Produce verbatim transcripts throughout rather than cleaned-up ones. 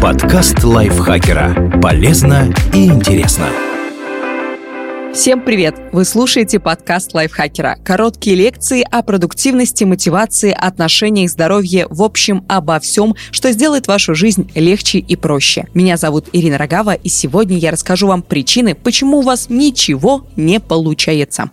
Подкаст Лайфхакера. Полезно и интересно. Всем привет! Вы слушаете подкаст Лайфхакера. Короткие лекции о продуктивности, мотивации, отношениях, здоровье, в общем, обо всем, что сделает вашу жизнь легче и проще. Меня зовут Ирина Рогава, и сегодня я расскажу вам причины, почему у вас ничего не получается.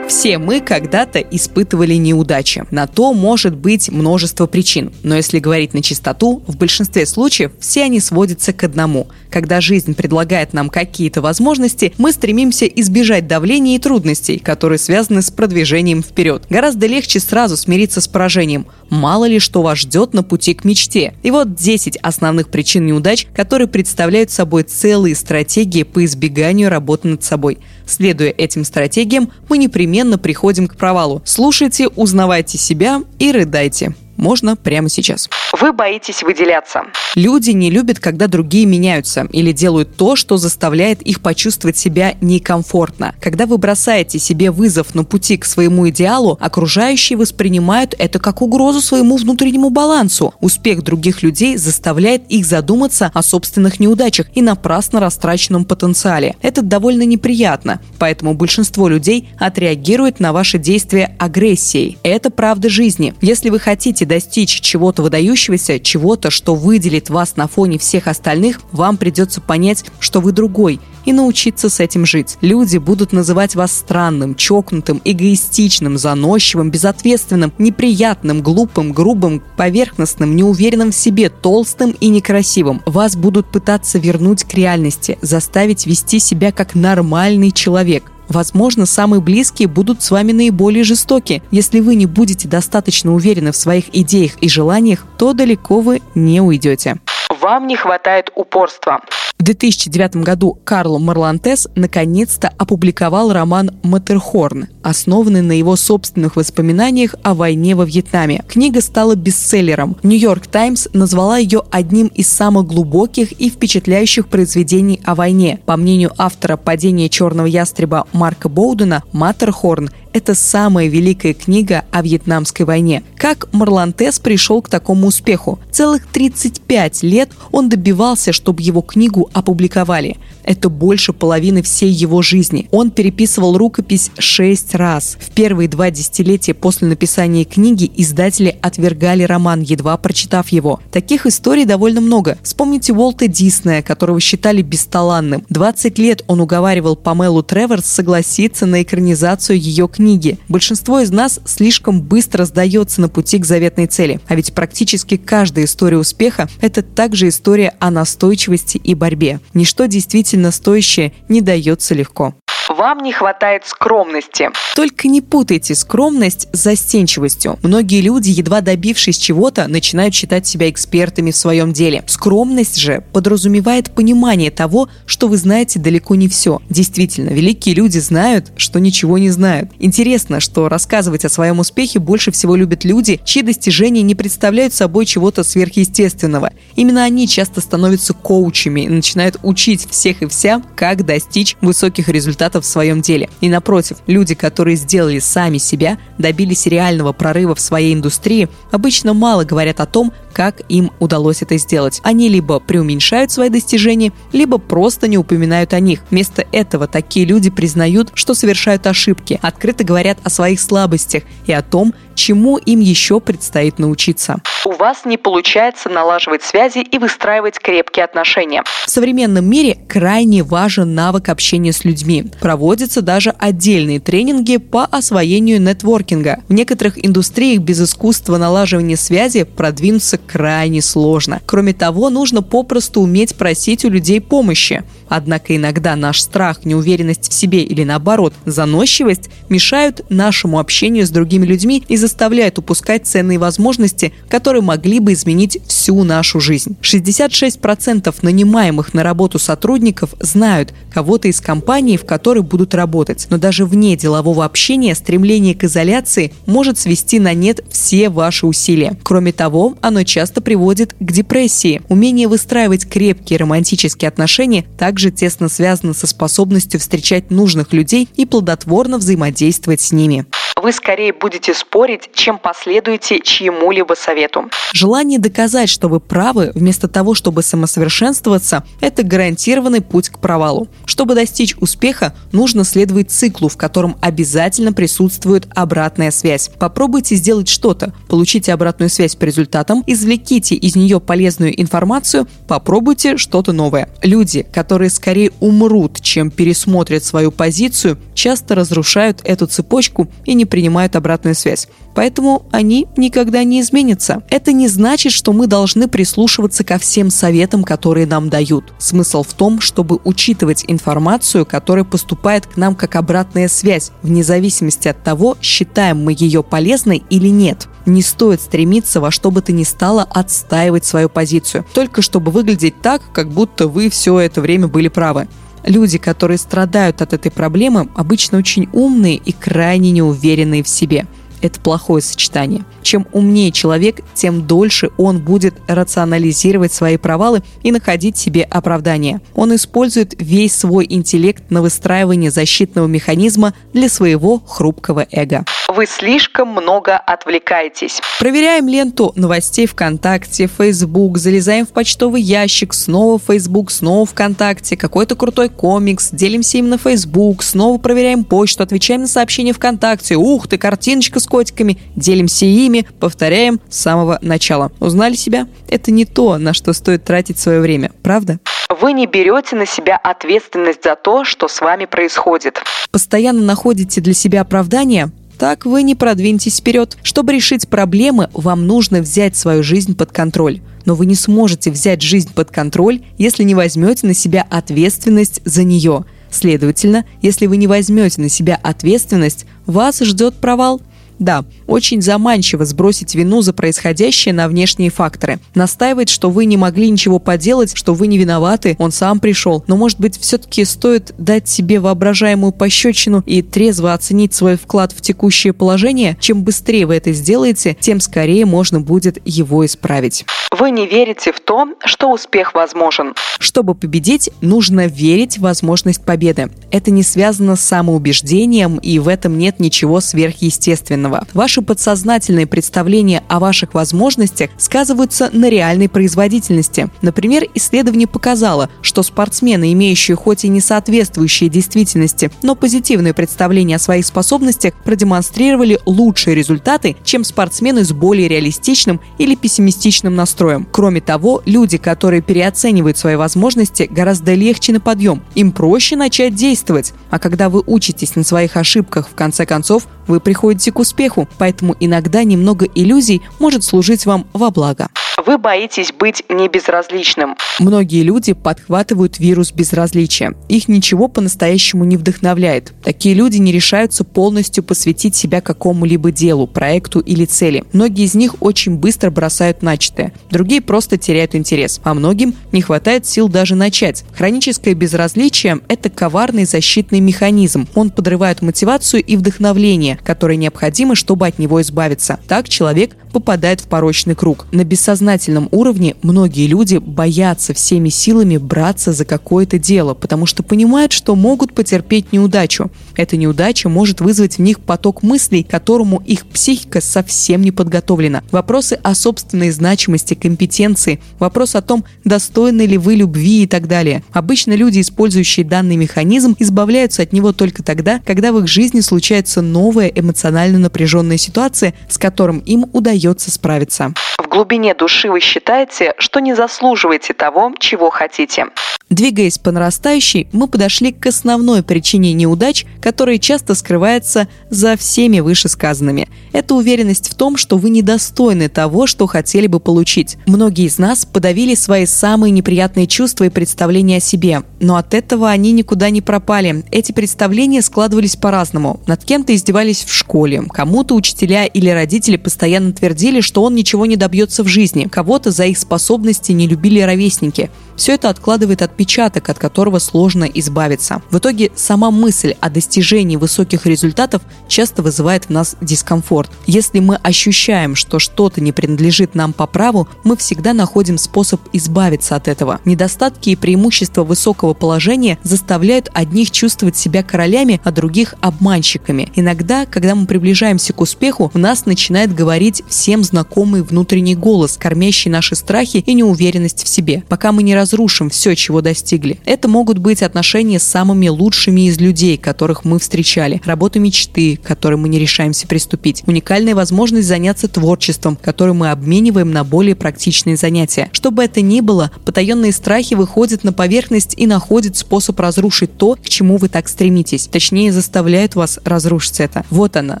Все мы когда-то испытывали неудачи. На то может быть множество причин. Но если говорить на чистоту, в большинстве случаев все они сводятся к одному. Когда жизнь предлагает нам какие-то возможности, мы стремимся избежать давления и трудностей, которые связаны с продвижением вперед. Гораздо легче сразу смириться с поражением. Мало ли что вас ждет на пути к мечте. И вот десять основных причин неудач, которые представляют собой целые стратегии по избеганию работы над собой. Следуя этим стратегиям, мы непременно приходим к провалу. Слушайте, узнавайте себя и рыдайте. Можно прямо сейчас. Вы боитесь выделяться. Люди не любят, когда другие меняются или делают то, что заставляет их почувствовать себя некомфортно. Когда вы бросаете себе вызов на пути к своему идеалу, окружающие воспринимают это как угрозу своему внутреннему балансу. Успех других людей заставляет их задуматься о собственных неудачах и напрасно растраченном потенциале. Это довольно неприятно, поэтому большинство людей отреагирует на ваши действия агрессией. Это правда жизни. Если вы хотите достичь чего-то выдающегося, чего-то, что выделит вас на фоне всех остальных, вам придется понять, что вы другой, и научиться с этим жить. Люди будут называть вас странным, чокнутым, эгоистичным, заносчивым, безответственным, неприятным, глупым, грубым, поверхностным, неуверенным в себе, толстым и некрасивым. Вас будут пытаться вернуть к реальности, заставить вести себя как нормальный человек. Возможно, самые близкие будут с вами наиболее жестоки. Если вы не будете достаточно уверены в своих идеях и желаниях, то далеко вы не уйдете. Вам не хватает упорства. В две тысячи девятом году Карл Марлантес наконец-то опубликовал роман «Матерхорн», основанный на его собственных воспоминаниях о войне во Вьетнаме. Книга стала бестселлером. «Нью-Йорк Таймс» назвала ее одним из самых глубоких и впечатляющих произведений о войне. По мнению автора «Падения черного ястреба» Марка Боудена, «Матерхорн» — это самая великая книга о Вьетнамской войне. Как Марлантес пришел к такому успеху? Целых тридцать пять лет он добивался, чтобы его книгу опубликовали. Это больше половины всей его жизни. Он переписывал рукопись шесть раз. В первые два десятилетия после написания книги издатели отвергали роман, едва прочитав его. Таких историй довольно много. Вспомните Уолта Диснея, которого считали бесталанным. двадцать лет он уговаривал Памелу Треворс согласиться на экранизацию ее книги. Большинство из нас слишком быстро сдается на пути к заветной цели. А ведь практически каждая история успеха – это также история о настойчивости и борьбе. Ничто действительно настоящее не дается легко. Вам не хватает скромности. Только не путайте скромность с застенчивостью. Многие люди, едва добившись чего-то, начинают считать себя экспертами в своем деле. Скромность же подразумевает понимание того, что вы знаете далеко не все. Действительно, великие люди знают, что ничего не знают. Интересно, что рассказывать о своем успехе больше всего любят люди, чьи достижения не представляют собой чего-то сверхъестественного. Именно они часто становятся коучами и начинают учить всех и вся, как достичь высоких результатов в своем деле. И напротив, люди, которые сделали сами себя, добились реального прорыва в своей индустрии, обычно мало говорят о том, как им удалось это сделать. Они либо преуменьшают свои достижения, либо просто не упоминают о них. Вместо этого такие люди признают, что совершают ошибки, открыто говорят о своих слабостях и о том, чему им еще предстоит научиться. У вас не получается налаживать связи и выстраивать крепкие отношения. В современном мире крайне важен навык общения с людьми. Проводятся даже отдельные тренинги по освоению нетворкинга. В некоторых индустриях без искусства налаживания связи продвинуться крайне сложно. Кроме того, нужно попросту уметь просить у людей помощи. Однако иногда наш страх, неуверенность в себе или, наоборот, заносчивость мешают нашему общению с другими людьми и заставляют упускать ценные возможности, которые могли бы изменить всю нашу жизнь. шестьдесят шесть процентов нанимаемых на работу сотрудников знают кого-то из компаний, в которой будут работать. Но даже вне делового общения стремление к изоляции может свести на нет все ваши усилия. Кроме того, оно часто приводит к депрессии. Умение выстраивать крепкие романтические отношения также тесно связано со способностью встречать нужных людей и плодотворно взаимодействовать с ними. вы скорее будете спорить, чем последуете чьему-либо совету. Желание доказать, что вы правы, вместо того, чтобы самосовершенствоваться, это гарантированный путь к провалу. Чтобы достичь успеха, нужно следовать циклу, в котором обязательно присутствует обратная связь. Попробуйте сделать что-то, получите обратную связь по результатам, извлеките из нее полезную информацию, попробуйте что-то новое. Люди, которые скорее умрут, чем пересмотрят свою позицию, часто разрушают эту цепочку и не принимают обратную связь. Поэтому они никогда не изменятся. Это не значит, что мы должны прислушиваться ко всем советам, которые нам дают. Смысл в том, чтобы учитывать информацию, которая поступает к нам как обратная связь, вне зависимости от того, считаем мы ее полезной или нет. Не стоит стремиться во что бы то ни стало отстаивать свою позицию, только чтобы выглядеть так, как будто вы все это время были правы. Люди, которые страдают от этой проблемы, обычно очень умные и крайне неуверенные в себе. Это плохое сочетание. Чем умнее человек, тем дольше он будет рационализировать свои провалы и находить себе оправдания. Он использует весь свой интеллект на выстраивание защитного механизма для своего хрупкого эго. Вы слишком много отвлекаетесь. Проверяем ленту новостей ВКонтакте, Facebook, залезаем в почтовый ящик, снова Facebook, снова ВКонтакте, какой-то крутой комикс, делимся им на Facebook, снова проверяем почту, отвечаем на сообщения ВКонтакте, ух ты, картиночка с котиками, делимся ими, повторяем с самого начала. Узнали себя? Это не то, на что стоит тратить свое время, правда? Вы не берете на себя ответственность за то, что с вами происходит. Постоянно находите для себя оправдания? Так вы не продвинетесь вперед. Чтобы решить проблемы, вам нужно взять свою жизнь под контроль. Но вы не сможете взять жизнь под контроль, если не возьмете на себя ответственность за нее. Следовательно, если вы не возьмете на себя ответственность, вас ждет провал. Да, очень заманчиво сбросить вину за происходящее на внешние факторы. Настаивать, что вы не могли ничего поделать, что вы не виноваты, он сам пришел. Но, может быть, все-таки стоит дать себе воображаемую пощечину и трезво оценить свой вклад в текущее положение? Чем быстрее вы это сделаете, тем скорее можно будет его исправить. Вы не верите в то, что успех возможен. Чтобы победить, нужно верить в возможность победы. Это не связано с самоубеждением, и в этом нет ничего сверхъестественного. Ваши подсознательные представления о ваших возможностях сказываются на реальной производительности. Например, исследование показало, что спортсмены, имеющие хоть и не соответствующие действительности, но позитивные представления о своих способностях, продемонстрировали лучшие результаты, чем спортсмены с более реалистичным или пессимистичным настроем. Кроме того, люди, которые переоценивают свои возможности, гораздо легче на подъем. Им проще начать действовать. А когда вы учитесь на своих ошибках, в конце концов, вы приходите к успеху, поэтому иногда немного иллюзий может служить вам во благо. Вы боитесь быть небезразличным. Многие люди подхватывают вирус безразличия. Их ничего по-настоящему не вдохновляет. Такие люди не решаются полностью посвятить себя какому-либо делу, проекту или цели. Многие из них очень быстро бросают начатое. Другие просто теряют интерес. А многим не хватает сил даже начать. Хроническое безразличие – это коварный защитный механизм. Он подрывает мотивацию и вдохновление, которые необходимы, чтобы от него избавиться. Так человек попадает в порочный круг. На бессознательном уровне многие люди боятся всеми силами браться за какое-то дело, потому что понимают, что могут потерпеть неудачу. Эта неудача может вызвать в них поток мыслей, к которому их психика совсем не подготовлена. Вопросы о собственной значимости, компетенции, вопрос о том, достойны ли вы любви и так далее. Обычно люди, использующие данный механизм, избавляются от него только тогда, когда в их жизни случается новая эмоционально напряженная ситуация, с которым им удается справиться. В глубине души вы считаете, что не заслуживаете того, чего хотите. Двигаясь по нарастающей, мы подошли к основной причине неудач, которая часто скрывается за всеми вышесказанными. Это уверенность в том, что вы недостойны того, что хотели бы получить. Многие из нас подавили свои самые неприятные чувства и представления о себе, но от этого они никуда не пропали. Эти представления складывались по-разному. Над кем-то издевались в школе, кому-то учителя или родители постоянно твердили, что он ничего не добьется в жизни, кого-то за их способности не любили ровесники. Все это откладывает отпечаток, от которого сложно избавиться. В итоге сама мысль о достижении высоких результатов часто вызывает в нас дискомфорт. Если мы ощущаем, что что-то не принадлежит нам по праву, мы всегда находим способ избавиться от этого. Недостатки и преимущества высокого положения заставляют одних чувствовать себя королями, а других – обманщиками. Иногда, когда мы приближаемся к успеху, в нас начинает говорить всем знакомый внутренний голос, кормящий наши страхи и неуверенность в себе, пока мы не разрушим все, чего достигли. Это могут быть отношения с самыми лучшими из людей, которых мы встречали, работа мечты, к которой мы не решаемся приступить, уникальная возможность заняться творчеством, которое мы обмениваем на более практичные занятия. Что бы это ни было, потаенные страхи выходят на поверхность и находят способ разрушить то, к чему вы так стремитесь. Точнее, заставляют вас разрушить это. Вот она,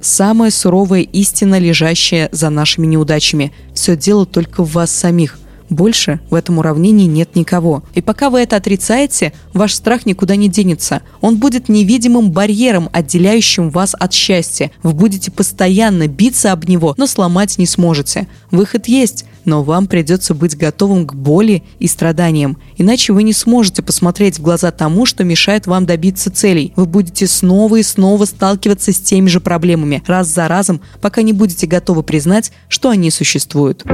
самая суровая истина, лежащая за нашими неудачами. Все дело только в вас самих. Больше в этом уравнении нет никого. И пока вы это отрицаете, ваш страх никуда не денется. Он будет невидимым барьером, отделяющим вас от счастья. Вы будете постоянно биться об него, но сломать не сможете. Выход есть, но вам придется быть готовым к боли и страданиям. Иначе вы не сможете посмотреть в глаза тому, что мешает вам добиться целей. Вы будете снова и снова сталкиваться с теми же проблемами, раз за разом, пока не будете готовы признать, что они существуют.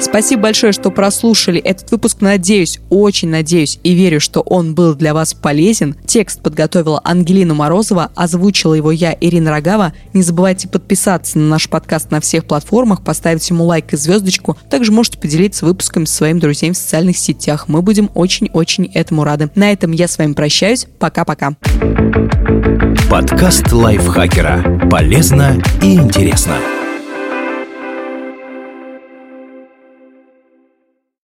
Спасибо большое, что прослушали этот выпуск. Надеюсь, очень надеюсь и верю, что он был для вас полезен. Текст подготовила Ангелина Морозова, озвучила его я, Ирина Рогава. Не забывайте подписаться на наш подкаст на всех платформах, поставить ему лайк и звездочку. Также можете поделиться выпуском со своими друзьями в социальных сетях. Мы будем очень-очень этому рады. На этом я с вами прощаюсь. Пока-пока. Подкаст Лайфхакера. Полезно и интересно.